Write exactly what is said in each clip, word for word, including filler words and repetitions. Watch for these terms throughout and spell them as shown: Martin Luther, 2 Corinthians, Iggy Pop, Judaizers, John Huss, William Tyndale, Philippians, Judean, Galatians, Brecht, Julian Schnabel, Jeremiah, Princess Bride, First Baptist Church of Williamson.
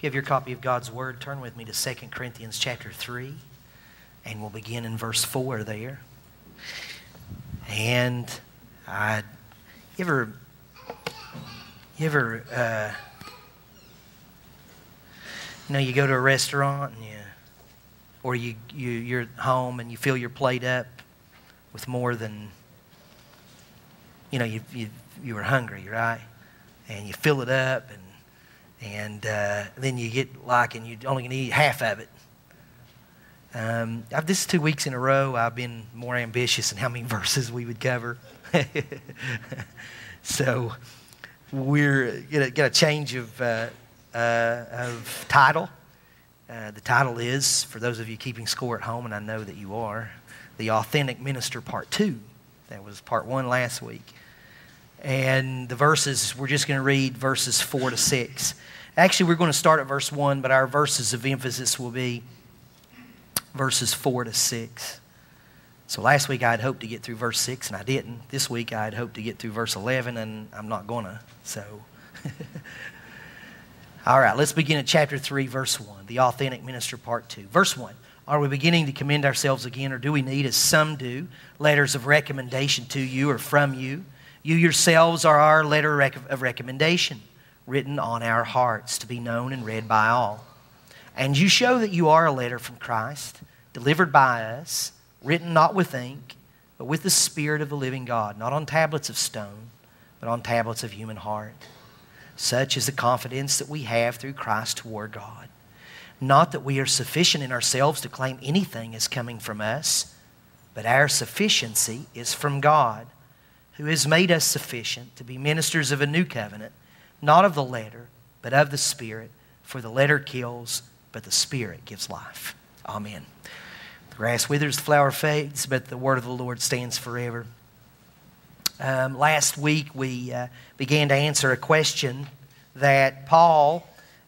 If you have your copy of God's Word, turn with me to Second Corinthians chapter three, and we'll begin in verse four there. And I, you ever, you ever, uh, you know, you go to a restaurant and you, or you, you, you're at home and you fill your plate up with more than, you know, you, you, you were hungry, right? And you fill it up and, and uh, then you get like, and you only can eat half of it. Um, I've, this is two weeks in a row I've been more ambitious in how many verses we would cover. So we're gonna get a change of uh, uh, of title. Uh, the title is, for those of you keeping score at home, and I know that you are, The Authentic Minister Part Two. That was Part One last week, and the verses we're just going to read verses four to six. Actually, we're going to start at verse one, but our verses of emphasis will be verses four to six. So last week I had hoped to get through verse six, and I didn't. This week I had hoped to get through verse eleven, and I'm not gonna. So, all right, let's begin at chapter three, verse one, the authentic minister, part two, verse one. Are we beginning to commend ourselves again, or do we need, as some do, letters of recommendation to you or from you? You yourselves are our letter of recommendation, written on our hearts to be known and read by all. And you show that you are a letter from Christ, delivered by us, written not with ink, but with the Spirit of the living God, not on tablets of stone, but on tablets of human heart. Such is the confidence that we have through Christ toward God. Not that we are sufficient in ourselves to claim anything as coming from us, but our sufficiency is from God, who has made us sufficient to be ministers of a new covenant, not of the letter, but of the Spirit, for the letter kills, but the Spirit gives life. Amen. The grass withers, the flower fades, but the word of the Lord stands forever. Um, last week we uh, began to answer a question that Paul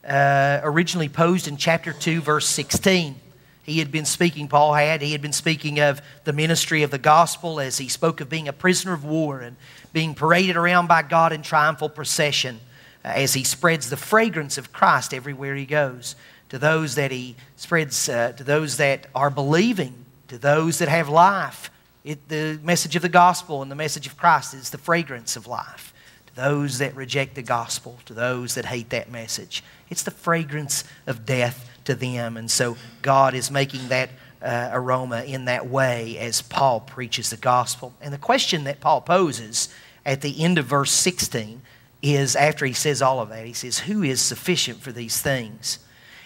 uh, originally posed in chapter two, verse sixteen. He had been speaking, Paul had, he had been speaking of the ministry of the gospel as he spoke of being a prisoner of war and being paraded around by God in triumphal procession as he spreads the fragrance of Christ everywhere he goes. To those that he spreads, uh, to those that are believing, to those that have life. It, the message of the gospel and the message of Christ is the fragrance of life. To those that reject the gospel, to those that hate that message, it's the fragrance of death to them. And so God is making that uh, aroma in that way as Paul preaches the gospel. And the question that Paul poses at the end of verse sixteen is, after he says all of that, he says, who is sufficient for these things?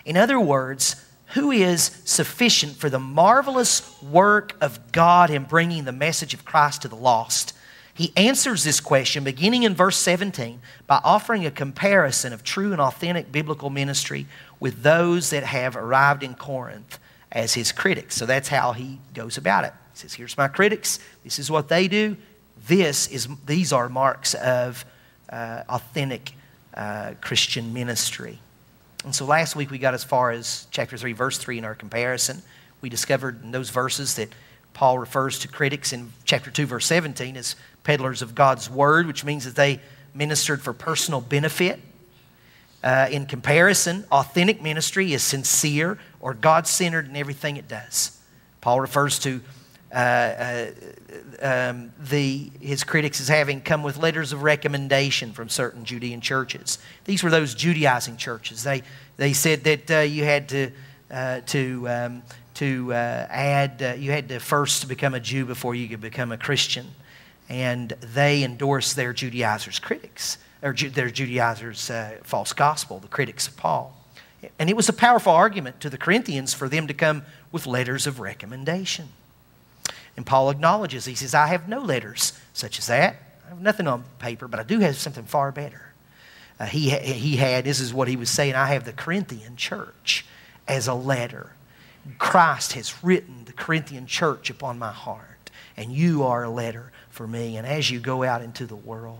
In other words, who is sufficient for the marvelous work of God in bringing the message of Christ to the lost? He answers this question beginning in verse seventeen by offering a comparison of true and authentic biblical ministry with those that have arrived in Corinth as his critics. So that's how he goes about it. He says, here's my critics. This is what they do. This is, these are marks of uh, authentic uh, Christian ministry. And so last week we got as far as chapter three, verse three in our comparison. We discovered in those verses that Paul refers to critics in chapter two, verse seventeen as peddlers of God's word, which means that they ministered for personal benefit. Uh, in comparison, authentic ministry is sincere or God-centered in everything it does. Paul refers to uh, uh, um, the, his critics as having come with letters of recommendation from certain Judean churches. These were those Judaizing churches. They they said that uh, you had to uh, to um, to uh, add uh, you had to first become a Jew before you could become a Christian, and they endorsed their Judaizers' critics or Ju- their Judaizers' uh, false gospel, the critics of Paul. And it was a powerful argument to the Corinthians for them to come with letters of recommendation. And Paul acknowledges, he says, I have no letters such as that. I have nothing on paper, but I do have something far better. Uh, he, he had, this is what he was saying, I have the Corinthian church as a letter. Christ has written the Corinthian church upon my heart, and you are a letter for me. And as you go out into the world,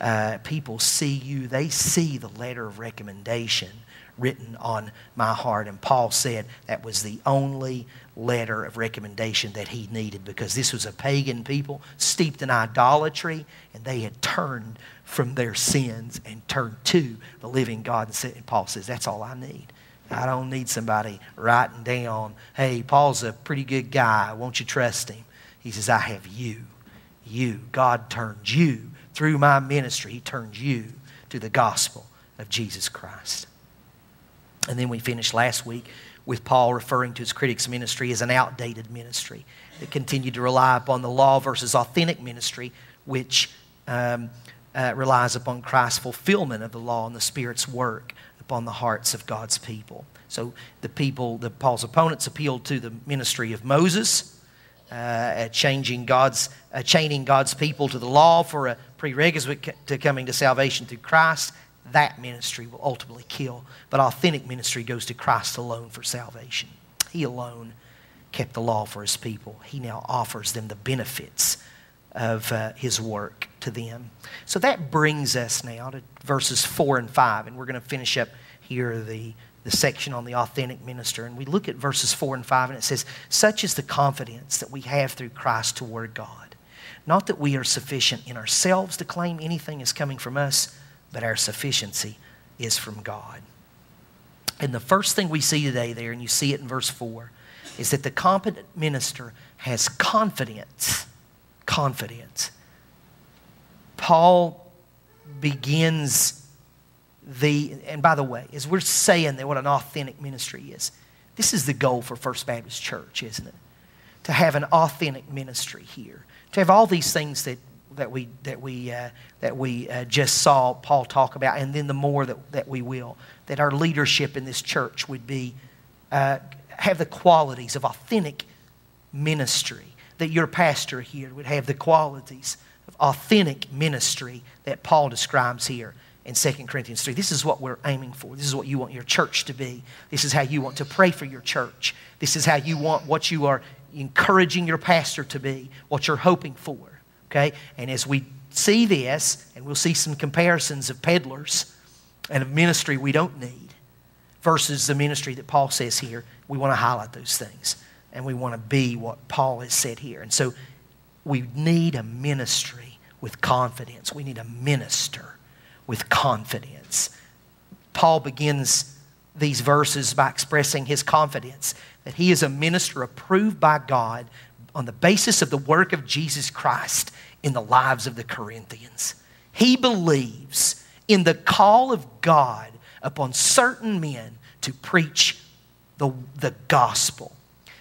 uh, people see you. They see the letter of recommendation written on my heart. And Paul said that was the only letter of recommendation that he needed, because this was a pagan people steeped in idolatry, and they had turned from their sins and turned to the living God. And Paul says, that's all I need. I don't need somebody writing down, hey, Paul's a pretty good guy, won't you trust him? He says, I have you. You. God turned you. Through my ministry, he turned you to the gospel of Jesus Christ. And then we finished last week with Paul referring to his critics' ministry as an outdated ministry that continued to rely upon the law versus authentic ministry, which um, uh, relies upon Christ's fulfillment of the law and the Spirit's work upon the hearts of God's people. So the people, the Paul's opponents appealed to the ministry of Moses, uh, changing God's, uh, chaining God's people to the law for a prerequisite to coming to salvation through Christ. That ministry will ultimately kill. But authentic ministry goes to Christ alone for salvation. He alone kept the law for his people. He now offers them the benefits of uh, his work to them. So that brings us now to verses four and five. And we're going to finish up here the, the section on the authentic minister. And we look at verses four and five, and it says, such is the confidence that we have through Christ toward God. Not that we are sufficient in ourselves to claim anything is coming from us, but our sufficiency is from God. And the first thing we see today there, and you see it in verse four, is that the competent minister has confidence. Confidence. Paul begins the, and by the way, as we're saying that what an authentic ministry is, this is the goal for First Baptist Church, isn't it? To have an authentic ministry here. To have all these things that that we that we uh, that we uh, just saw Paul talk about, and then the more that, that we will, that our leadership in this church would be uh, have the qualities of authentic ministry, that your pastor here would have the qualities of authentic ministry that Paul describes here in Second Corinthians three. This is what we're aiming for. This is what you want your church to be. This is how you want to pray for your church. This is how you want what you are encouraging your pastor to be, what you're hoping for. Okay? And as we see this, and we'll see some comparisons of peddlers and of ministry we don't need versus the ministry that Paul says here, we want to highlight those things. And we want to be what Paul has said here. And so we need a ministry with confidence. We need a minister with confidence. Paul begins these verses by expressing his confidence that he is a minister approved by God on the basis of the work of Jesus Christ in the lives of the Corinthians. He believes in the call of God upon certain men to preach the, the gospel.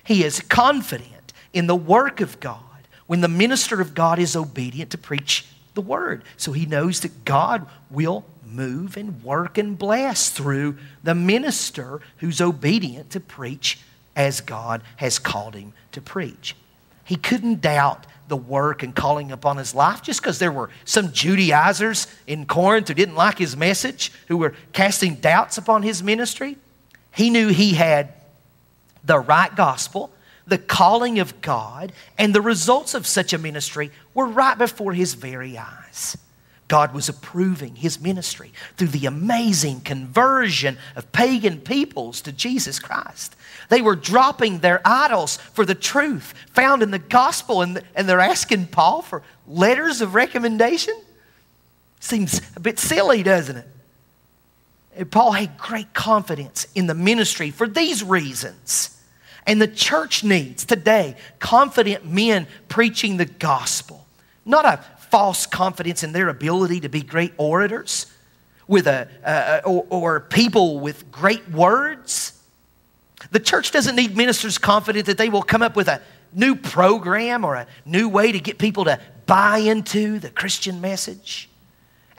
He is confident in the work of God when the minister of God is obedient to preach the word. So he knows that God will move and work and bless through the minister who's obedient to preach as God has called him to preach. He couldn't doubt the work and calling upon his life just because there were some Judaizers in Corinth who didn't like his message, who were casting doubts upon his ministry. He knew he had the right gospel, the calling of God, and the results of such a ministry were right before his very eyes. God was approving his ministry through the amazing conversion of pagan peoples to Jesus Christ. They were dropping their idols for the truth found in the gospel, and, and they're asking Paul for letters of recommendation? Seems a bit silly, doesn't it? And Paul had great confidence in the ministry for these reasons. And the church needs today confident men preaching the gospel, not a false confidence in their ability to be great orators with a, uh, or, or people with great words. The church doesn't need ministers confident that they will come up with a new program or a new way to get people to buy into the Christian message.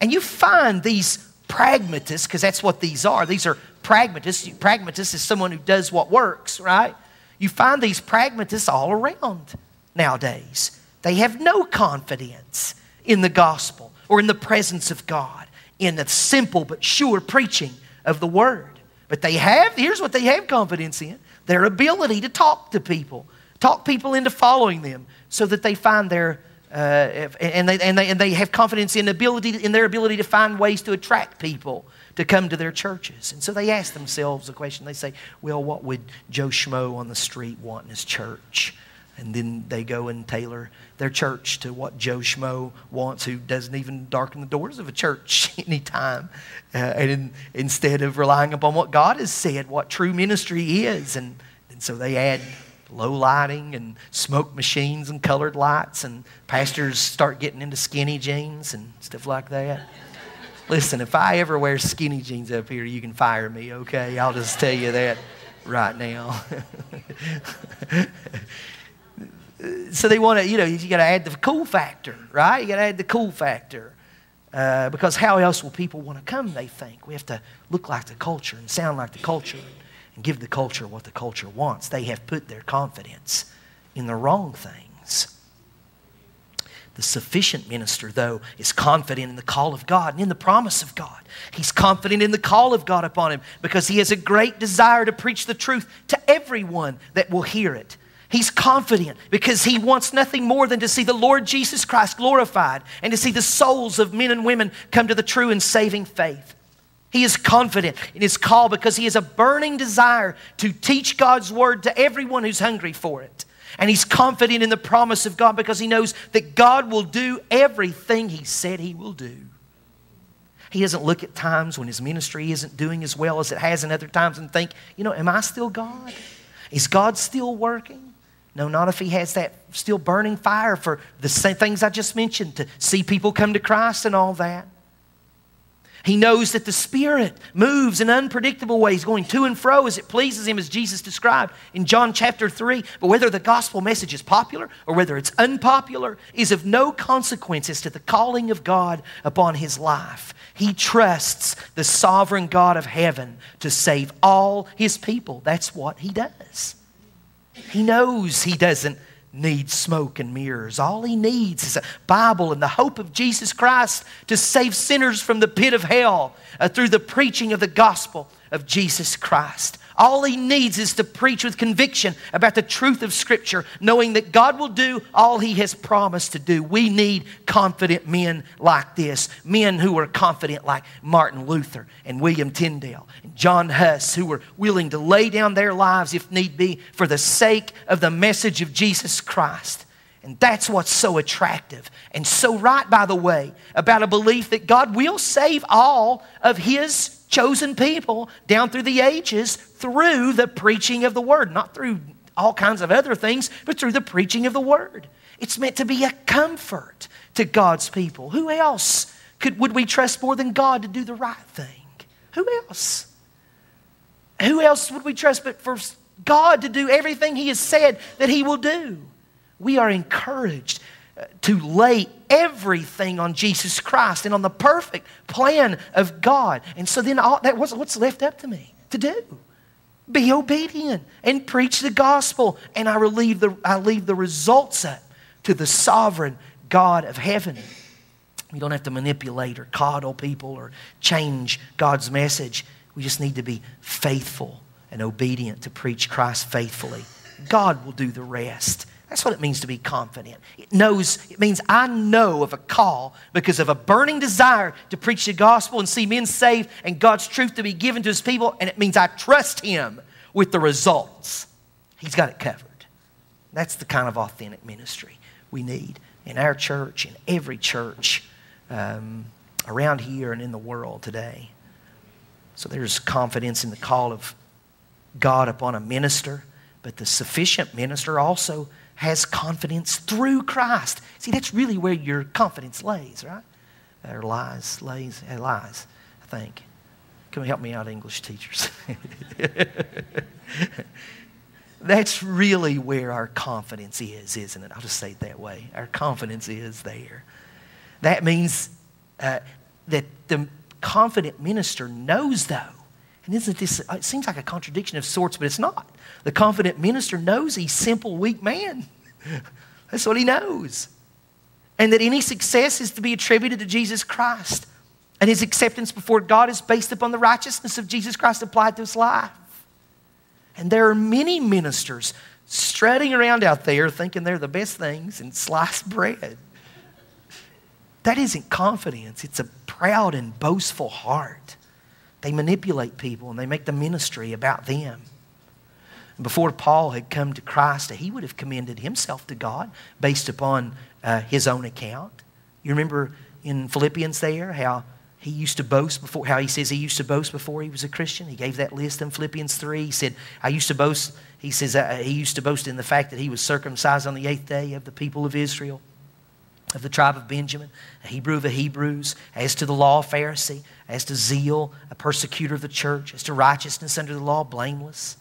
And you find these pragmatists, because that's what these are. These are pragmatists. Pragmatist is someone who does what works, right? You find these pragmatists all around nowadays. They have no confidence in the gospel or in the presence of God, in the simple but sure preaching of the word. But they have, here's what they have confidence in, their ability to talk to people, talk people into following them so that they find their, uh, and, they, and, they, and they have confidence in, ability, in their ability to find ways to attract people to come to their churches. And so they ask themselves a question. They say, well, what would Joe Schmo on the street want in his church? And then they go and tailor their church to what Joe Schmo wants, who doesn't even darken the doors of a church any time. Uh, and in, instead of relying upon what God has said, what true ministry is. And, and so they add low lighting and smoke machines and colored lights, and pastors start getting into skinny jeans and stuff like that. Listen, if I ever wear skinny jeans up here, you can fire me, okay? I'll just tell you that right now. So they want to, you know, you got to add the cool factor, right? You got to add the cool factor. Uh, because how else will people want to come, they think? We have to look like the culture and sound like the culture and give the culture what the culture wants. They have put their confidence in the wrong things. The sufficient minister, though, is confident in the call of God and in the promise of God. He's confident in the call of God upon him because he has a great desire to preach the truth to everyone that will hear it. He's confident because he wants nothing more than to see the Lord Jesus Christ glorified and to see the souls of men and women come to the true and saving faith. He is confident in his call because he has a burning desire to teach God's word to everyone who's hungry for it. And he's confident in the promise of God because he knows that God will do everything he said he will do. He doesn't look at times when his ministry isn't doing as well as it has in other times and think, you know, am I still God? Is God still working? No, not if he has that still burning fire for the same things I just mentioned, to see people come to Christ and all that. He knows that the Spirit moves in unpredictable ways, going to and fro as it pleases him, as Jesus described in John chapter three. But whether the gospel message is popular or whether it's unpopular is of no consequence as to the calling of God upon his life. He trusts the sovereign God of heaven to save all his people. That's what he does. He knows he doesn't need smoke and mirrors. All he needs is a Bible and the hope of Jesus Christ to save sinners from the pit of hell uh, through the preaching of the gospel of Jesus Christ. All he needs is to preach with conviction about the truth of Scripture, knowing that God will do all he has promised to do. We need confident men like this, men who are confident like Martin Luther and William Tyndale and John Huss, who were willing to lay down their lives, if need be, for the sake of the message of Jesus Christ. And that's what's so attractive and so right, by the way, about a belief that God will save all of his chosen people down through the ages through the preaching of the word. Not through all kinds of other things, but through the preaching of the word. It's meant to be a comfort to God's people. Who else could would we trust more than God to do the right thing? Who else? Who else would we trust but for God to do everything he has said that he will do? We are encouraged to lay everything on Jesus Christ and on the perfect plan of God. And so then all, that was what's left up to me to do. Be obedient and preach the gospel. And I, relieve the, I leave the results up to the sovereign God of heaven. We don't have to manipulate or coddle people or change God's message. We just need to be faithful and obedient to preach Christ faithfully. God will do the rest. That's what it means to be confident. It knows, it means I know of a call because of a burning desire to preach the gospel and see men saved and God's truth to be given to his people. And it means I trust him with the results. He's got it covered. That's the kind of authentic ministry we need in our church, in every church um, around here and in the world today. So there's confidence in the call of God upon a minister, but the sufficient minister also has confidence through Christ. See, that's really where your confidence lays, right? Or lies, lays, lies, I think. Can we help me out, English teachers? That's really where our confidence is, isn't it? I'll just say it that way. Our confidence is there. That means uh, that the confident minister knows, though. And isn't this, it seems like a contradiction of sorts, but it's not. The confident minister knows he's simple, weak man. That's what he knows. And that any success is to be attributed to Jesus Christ. And his acceptance before God is based upon the righteousness of Jesus Christ applied to his life. And there are many ministers strutting around out there thinking they're the best things and sliced bread. That isn't confidence. It's a proud and boastful heart. They manipulate people and they make the ministry about them. Before Paul had come to Christ, he would have commended himself to God based upon uh, his own account. You remember in Philippians there how he used to boast before, how he says he used to boast before he was a Christian. He gave that list in Philippians three. He said, I used to boast, he says, uh, he used to boast in the fact that he was circumcised on the eighth day of the people of Israel, of the tribe of Benjamin, a Hebrew of the Hebrews, as to the law, Pharisee, as to zeal, a persecutor of the church, as to righteousness under the law, blameless.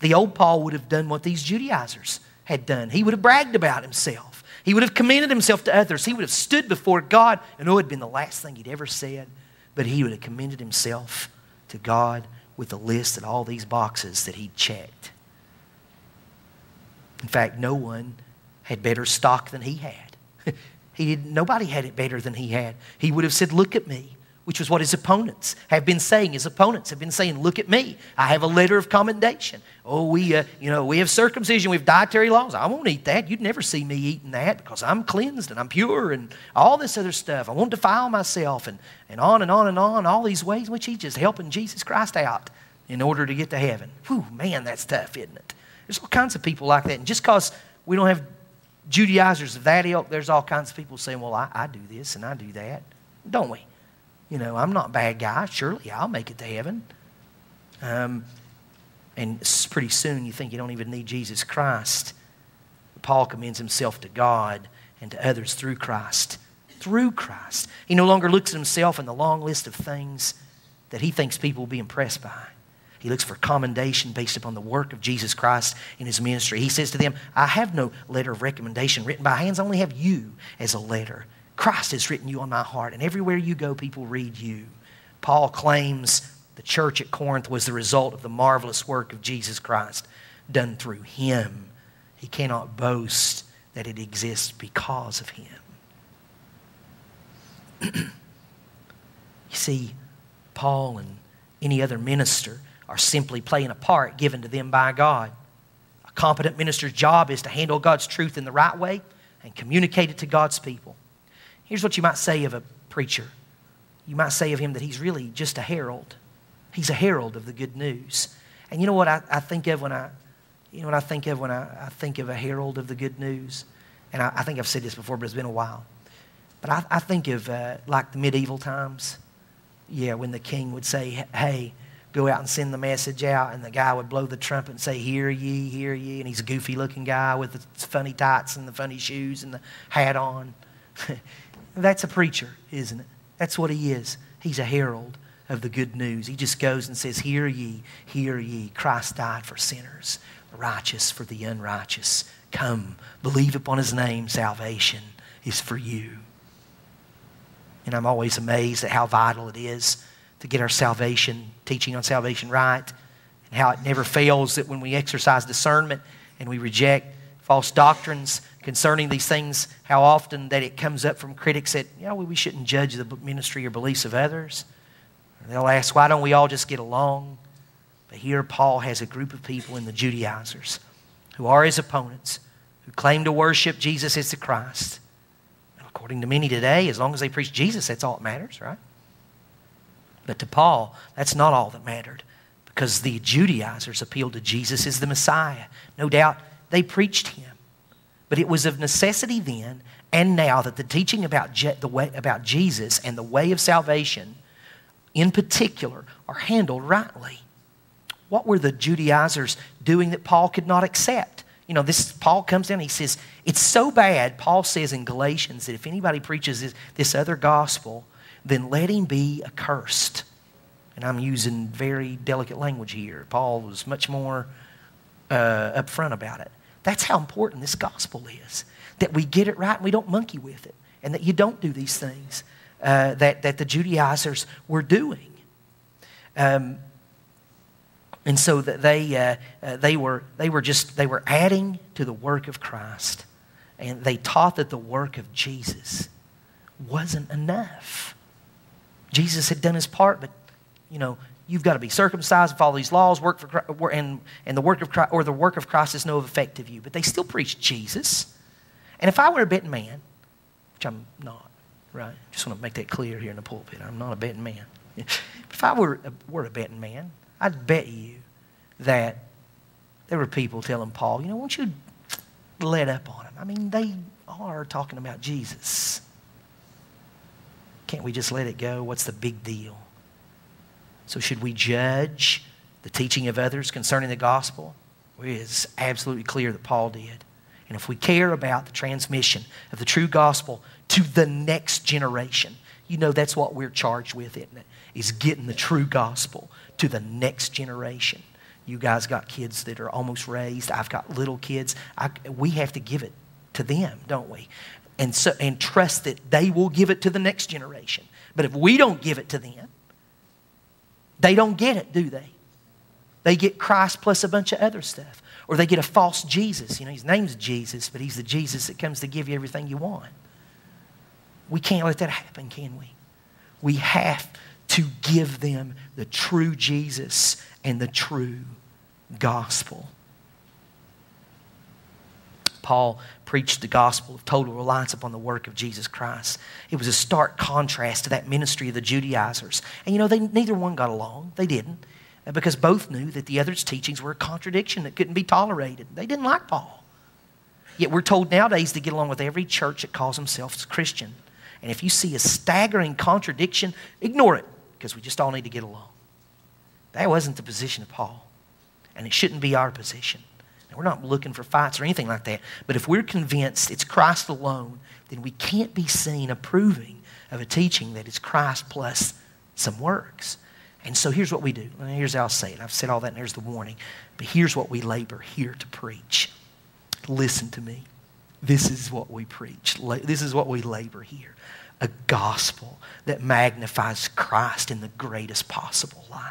The old Paul would have done what these Judaizers had done. He would have bragged about himself. He would have commended himself to others. He would have stood before God, and it would have been the last thing he'd ever said, but he would have commended himself to God with a list of all these boxes that he'd checked. In fact, no one had better stock than he had. He didn't, nobody had it better than he had. He would have said, look at me, which was what his opponents have been saying. His opponents have been saying, look at me. I have a letter of commendation. Oh, we, uh, you know, we have circumcision. We have dietary laws. I won't eat that. You'd never see me eating that because I'm cleansed and I'm pure and all this other stuff. I won't defile myself and, and on and on and on, all these ways in which he's just helping Jesus Christ out in order to get to heaven. Whew, man, that's tough, isn't it? There's all kinds of people like that. And just because we don't have Judaizers of that ilk, there's all kinds of people saying, well, I, I do this and I do that. Don't we? You know, I'm not a bad guy. Surely I'll make it to heaven. Um, and pretty soon you think you don't even need Jesus Christ. Paul commends himself to God and to others through Christ. Through Christ. He no longer looks at himself in the long list of things that he thinks people will be impressed by. He looks for commendation based upon the work of Jesus Christ in his ministry. He says to them, I have no letter of recommendation written by hands. I only have you as a letter. Christ has written you on my heart, and everywhere you go, people read you. Paul claims the church at Corinth was the result of the marvelous work of Jesus Christ done through him. He cannot boast that it exists because of him. You see, Paul and any other minister are simply playing a part given to them by God. A competent minister's job is to handle God's truth in the right way and communicate it to God's people. Here's what you might say of a preacher. You might say of him that he's really just a herald. He's a herald of the good news. And you know what I, I think of when I, you know what I think of when I, I think of a herald of the good news? And I, I think I've said this before, but it's been a while. But I, I think of uh, like the medieval times. Yeah, when the king would say, hey, go out and send the message out. And the guy would blow the trumpet and say, hear ye, hear ye. And he's a goofy looking guy with the funny tights and the funny shoes and the hat on. That's a preacher, isn't it? That's what he is. He's a herald of the good news. He just goes and says, hear ye, hear ye. Christ died for sinners, the righteous for the unrighteous. Come, believe upon his name. Salvation is for you. And I'm always amazed at how vital it is to get our salvation, teaching on salvation right, and how it never fails that when we exercise discernment and we reject false doctrines concerning these things, how often that it comes up from critics that, you know, we shouldn't judge the ministry or beliefs of others. Or they'll ask, why don't we all just get along? But here Paul has a group of people in the Judaizers who are his opponents, who claim to worship Jesus as the Christ. And according to many today, as long as they preach Jesus, that's all that matters, right? But to Paul, that's not all that mattered, because the Judaizers appealed to Jesus as the Messiah. No doubt they preached him. But it was of necessity then and now that the teaching about, Je- the way, about Jesus and the way of salvation in particular are handled rightly. What were the Judaizers doing that Paul could not accept? You know, this Paul comes down and he says, it's so bad, Paul says in Galatians, that if anybody preaches this, this other gospel, then let him be accursed. And I'm using very delicate language here. Paul was much more uh, upfront about it. That's how important this gospel is, that we get it right and we don't monkey with it, and that you don't do these things uh, that, that the Judaizers were doing. Um, and so that they, uh, uh, they, were, they were just, they were adding to the work of Christ, and they taught that the work of Jesus wasn't enough. Jesus had done his part, but, you know, you've got to be circumcised and follow these laws, work for and and the work of Christ, or the work of Christ is no effect of you. But they still preach Jesus. And if I were a betting man, which I'm not, right? Just want to make that clear here in the pulpit. I'm not a betting man. If I were, were a betting man, I'd bet you that there were people telling Paul, you know, won't you let up on him? I mean, they are talking about Jesus. Can't we just let it go? What's the big deal? So should we judge the teaching of others concerning the gospel? It is absolutely clear that Paul did. And if we care about the transmission of the true gospel to the next generation, you know that's what we're charged with, isn't it? Is getting the true gospel to the next generation. You guys got kids that are almost raised. I've got little kids. I, we have to give it to them, don't we? And, so, and trust that they will give it to the next generation. But if we don't give it to them, they don't get it, do they? They get Christ plus a bunch of other stuff. Or they get a false Jesus. You know, his name's Jesus, but he's the Jesus that comes to give you everything you want. We can't let that happen, can we? We have to give them the true Jesus and the true gospel. Paul preached the gospel of total reliance upon the work of Jesus Christ. It was a stark contrast to that ministry of the Judaizers. And you know, they, neither one got along. They didn't. Because both knew that the other's teachings were a contradiction that couldn't be tolerated. They didn't like Paul. Yet we're told nowadays to get along with every church that calls themselves Christian. And if you see a staggering contradiction, ignore it, because we just all need to get along. That wasn't the position of Paul. And it shouldn't be our position. Now, we're not looking for fights or anything like that. But if we're convinced it's Christ alone, then we can't be seen approving of a teaching that is Christ plus some works. And so here's what we do. And here's how I'll say it. I've said all that, and there's the warning. But here's what we labor here to preach. Listen to me. This is what we preach. This is what we labor here. A gospel that magnifies Christ in the greatest possible light.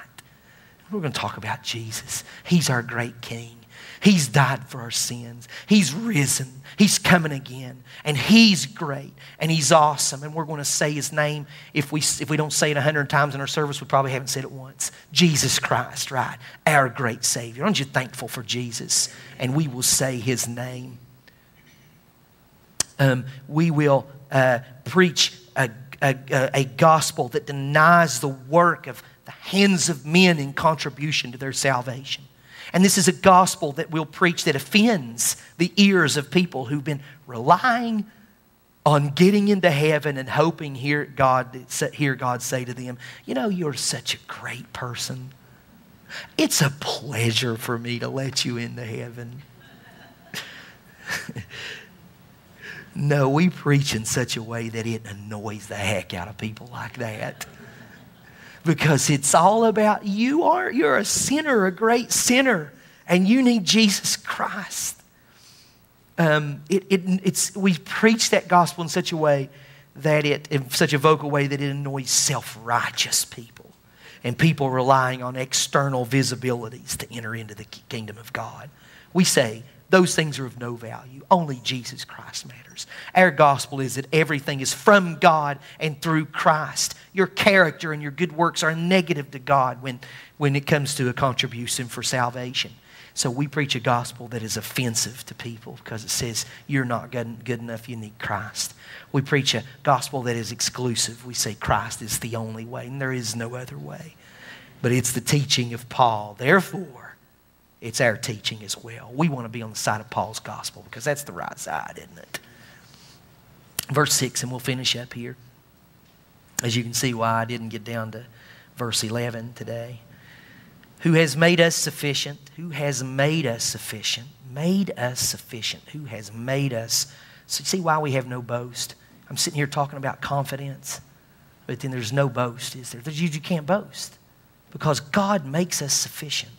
We're going to talk about Jesus. He's our great King. He's died for our sins. He's risen. He's coming again. And he's great. And he's awesome. And we're going to say his name. If we, if we don't say it a hundred times in our service, we probably haven't said it once. Jesus Christ, right? Our great Savior. Aren't you thankful for Jesus? And we will say his name. Um, we will uh, preach a, a, a gospel that denies the work of the hands of men in contribution to their salvation. And this is a gospel that we'll preach that offends the ears of people who've been relying on getting into heaven and hoping hear God, hear God say to them, you know, you're such a great person. It's a pleasure for me to let you into heaven. No, we preach in such a way that it annoys the heck out of people like that. Because it's all about you are, you're a sinner, a great sinner, and you need Jesus Christ. Um, it, it, it's, we preach that gospel in such a way that it, in such a vocal way that it annoys self-righteous people and people relying on external visibilities to enter into the kingdom of God. We say those things are of no value. Only Jesus Christ matters. Our gospel is that everything is from God and through Christ. Your character and your good works are negative to God when, when it comes to a contribution for salvation. So we preach a gospel that is offensive to people because it says you're not good, good enough, you need Christ. We preach a gospel that is exclusive. We say Christ is the only way and there is no other way. But it's the teaching of Paul. Therefore, it's our teaching as well. We want to be on the side of Paul's gospel because that's the right side, isn't it? Verse six, and we'll finish up here. As you can see why I didn't get down to verse eleven today. Who has made us sufficient? Who has made us sufficient? Made us sufficient. Who has made us? So see why we have no boast? I'm sitting here talking about confidence, but then there's no boast, is there? You can't boast because God makes us sufficient.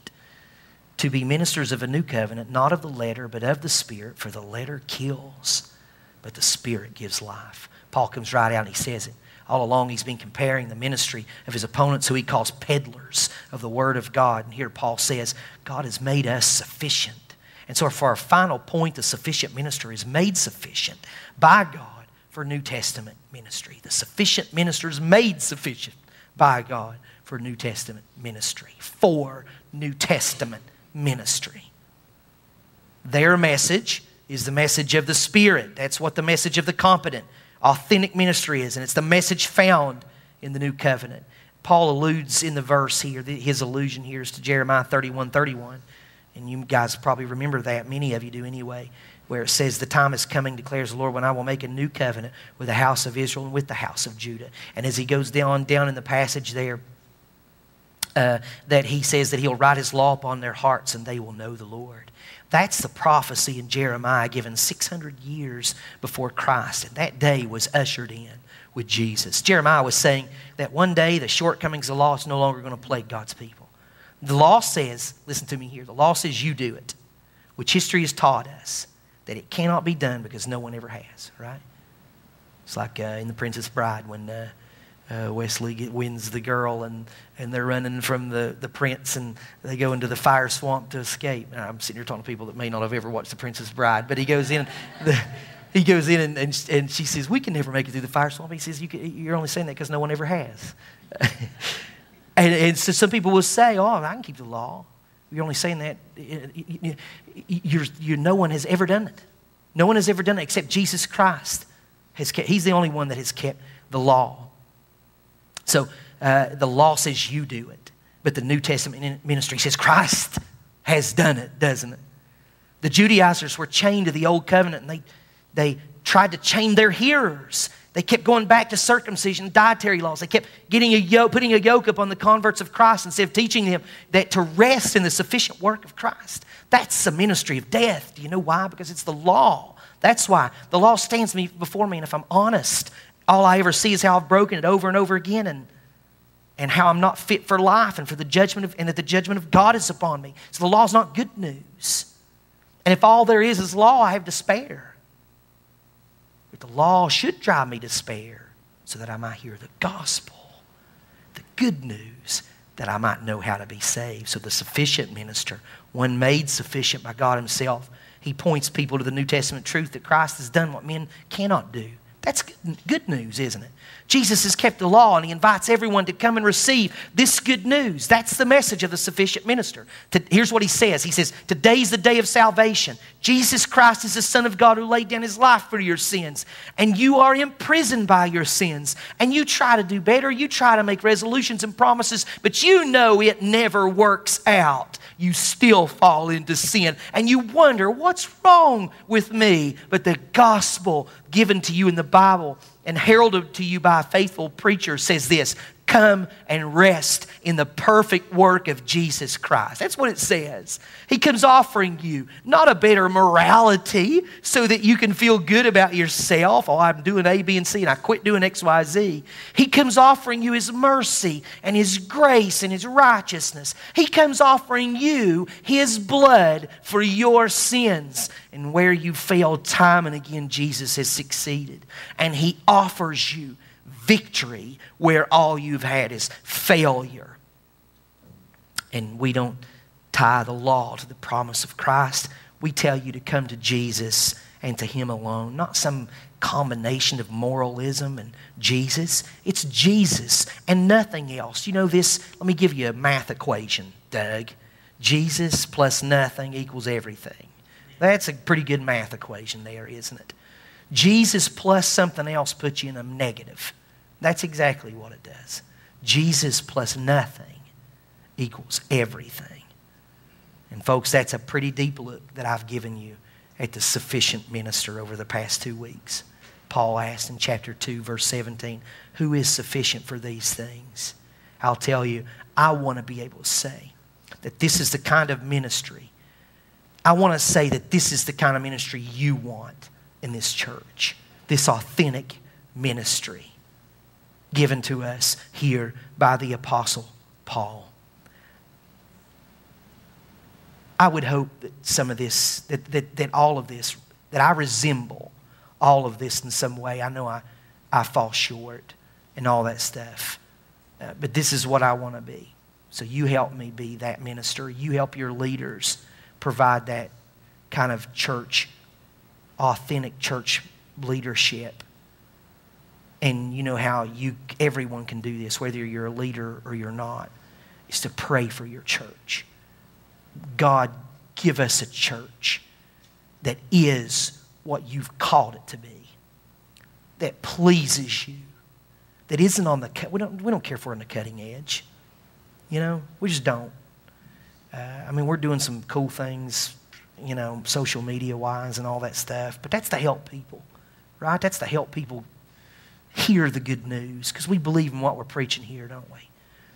To be ministers of a new covenant, not of the letter, but of the Spirit, for the letter kills, but the Spirit gives life. Paul comes right out and he says it. All along he's been comparing the ministry of his opponents who he calls peddlers of the Word of God. And here Paul says, God has made us sufficient. And so for our final point, the sufficient minister is made sufficient by God for New Testament ministry. The sufficient minister is made sufficient by God for New Testament ministry. For New Testament ministry. Ministry. Their message is the message of the Spirit. That's what the message of the competent, authentic ministry is. And it's the message found in the new covenant. Paul alludes in the verse here, his allusion here is to Jeremiah thirty-one thirty-one. And you guys probably remember that. Many of you do anyway, where it says, "The time is coming, declares the Lord, when I will make a new covenant with the house of Israel and with the house of Judah." And as he goes down, down in the passage there, uh, that he says that he'll write his law upon their hearts and they will know the Lord. That's the prophecy in Jeremiah given six hundred years before Christ. And that day was ushered in with Jesus. Jeremiah was saying that one day the shortcomings of the law is no longer going to plague God's people. The law says, listen to me here, the law says you do it, which history has taught us that it cannot be done because no one ever has, right? It's like uh, in the Princess Bride when uh, uh, Wesley get, wins the girl and, and they're running from the, the prince and they go into the fire swamp to escape. Now, I'm sitting here talking to people that may not have ever watched the Princess Bride, but he goes in, the, he goes in and, and, and she says, "We can never make it through the fire swamp." He says, you can, you're only saying that because no one ever has. And, and so some people will say, "Oh, I can keep the law." You're only saying that. You're, you're, no one has ever done it. No one has ever done it except Jesus Christ. Has kept, he's the only one that has kept the law. So uh, the law says you do it. But the New Testament ministry says Christ has done it, doesn't it? The Judaizers were chained to the old covenant and they, they tried to chain their hearers. They kept going back to circumcision, dietary laws. They kept getting a yoke, putting a yoke upon the converts of Christ instead of teaching them that to rest in the sufficient work of Christ. That's the ministry of death. Do you know why? Because it's the law. That's why. The law stands before me, and if I'm honest, all I ever see is how I've broken it over and over again and, and how I'm not fit for life and, for the judgment of, and that the judgment of God is upon me. So the law's not good news. And if all there is is law, I have despair. But the law should drive me to despair so that I might hear the gospel, the good news, that I might know how to be saved. So the sufficient minister, one made sufficient by God himself, he points people to the New Testament truth that Christ has done what men cannot do. That's good news, isn't it? Jesus has kept the law and he invites everyone to come and receive this good news. That's the message of the sufficient minister. Here's what he says. He says, "Today's the day of salvation. Jesus Christ is the Son of God who laid down his life for your sins. And you are imprisoned by your sins. And you try to do better. You try to make resolutions and promises. But you know it never works out. You still fall into sin. And you wonder, what's wrong with me? But the gospel given to you in the Bible and heralded to you by a faithful preacher says this: come and rest in the perfect work of Jesus Christ." That's what it says. He comes offering you not a better morality so that you can feel good about yourself. "Oh, I'm doing A, B, and C, and I quit doing X, Y, Z." He comes offering you his mercy and his grace and his righteousness. He comes offering you his blood for your sins. And where you failed time and again, Jesus has succeeded. And he offers you victory where all you've had is failure. And we don't tie the law to the promise of Christ. We tell you to come to Jesus and to him alone, not some combination of moralism and Jesus. It's Jesus and nothing else. You know this, let me give you a math equation, Doug. Jesus plus nothing equals everything. That's a pretty good math equation there, isn't it? Jesus plus something else puts you in a negative. That's exactly what it does. Jesus plus nothing equals everything. And folks, that's a pretty deep look that I've given you at the sufficient minister over the past two weeks. Paul asked in chapter two, verse seventeen, "Who is sufficient for these things?" I'll tell you, I want to be able to say that this is the kind of ministry. I want to say that this is the kind of ministry you want in this church. This authentic ministry given to us here by the Apostle Paul. I would hope that some of this, that, that, that all of this, that I resemble all of this in some way. I know I, I fall short and all that stuff, uh, but this is what I want to be. So you help me be that minister. You help your leaders provide that kind of church, authentic church leadership. And you know how you everyone can do this, whether you're a leader or you're not, is to pray for your church. God, give us a church that is what you've called it to be, that pleases you, that isn't on the cut. We don't, we don't care if we're on the cutting edge. You know, we just don't. Uh, I mean, we're doing some cool things, you know, social media-wise and all that stuff, but that's to help people, right? That's to help people hear the good news, because we believe in what we're preaching here, don't we?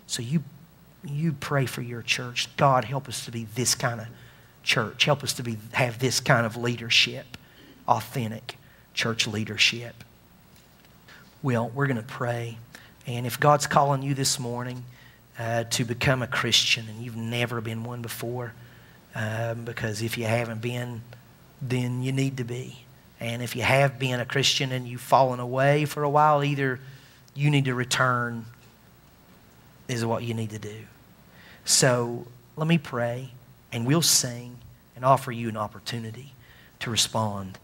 So you, you pray for your church. God, help us to be this kind of church. Help us to be have this kind of leadership, authentic church leadership. Well, we're going to pray. And if God's calling you this morning uh, to become a Christian, and you've never been one before, um, because if you haven't been, then you need to be. And if you have been a Christian and you've fallen away for a while, either you need to return is what you need to do. So let me pray, and we'll sing and offer you an opportunity to respond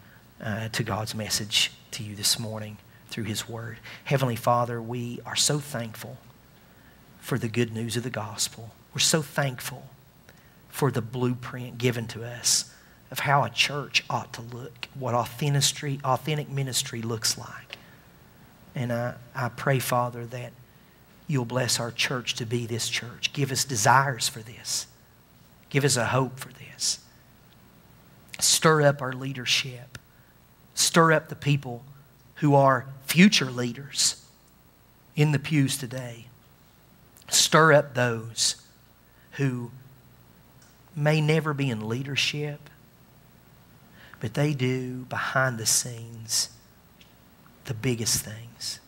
uh, to God's message to you this morning through his word. Heavenly Father, we are so thankful for the good news of the gospel. We're so thankful for the blueprint given to us of how a church ought to look, what authenticity, authentic ministry looks like. And I, I pray, Father, that you'll bless our church to be this church. Give us desires for this. Give us a hope for this. Stir up our leadership. Stir up the people who are future leaders in the pews today. Stir up those who may never be in leadership, but they do behind the scenes the biggest things.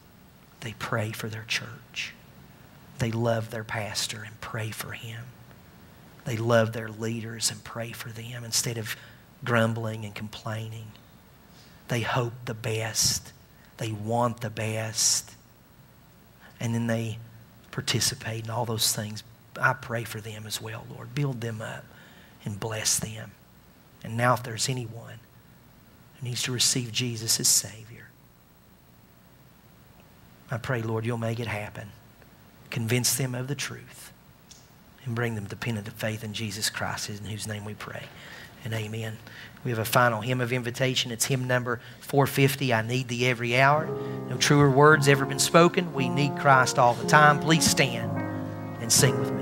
They pray for their church. They love their pastor and pray for him. They love their leaders and pray for them instead of grumbling and complaining. They hope the best. They want the best. And then they participate in all those things. I pray for them as well, Lord. Build them up and bless them. And now if there's anyone who needs to receive Jesus as Savior, I pray, Lord, you'll make it happen. Convince them of the truth and bring them to penitent faith in Jesus Christ, in whose name we pray. And amen. We have a final hymn of invitation. It's hymn number four fifty, I Need Thee Every Hour. No truer words ever been spoken. We need Christ all the time. Please stand and sing with me.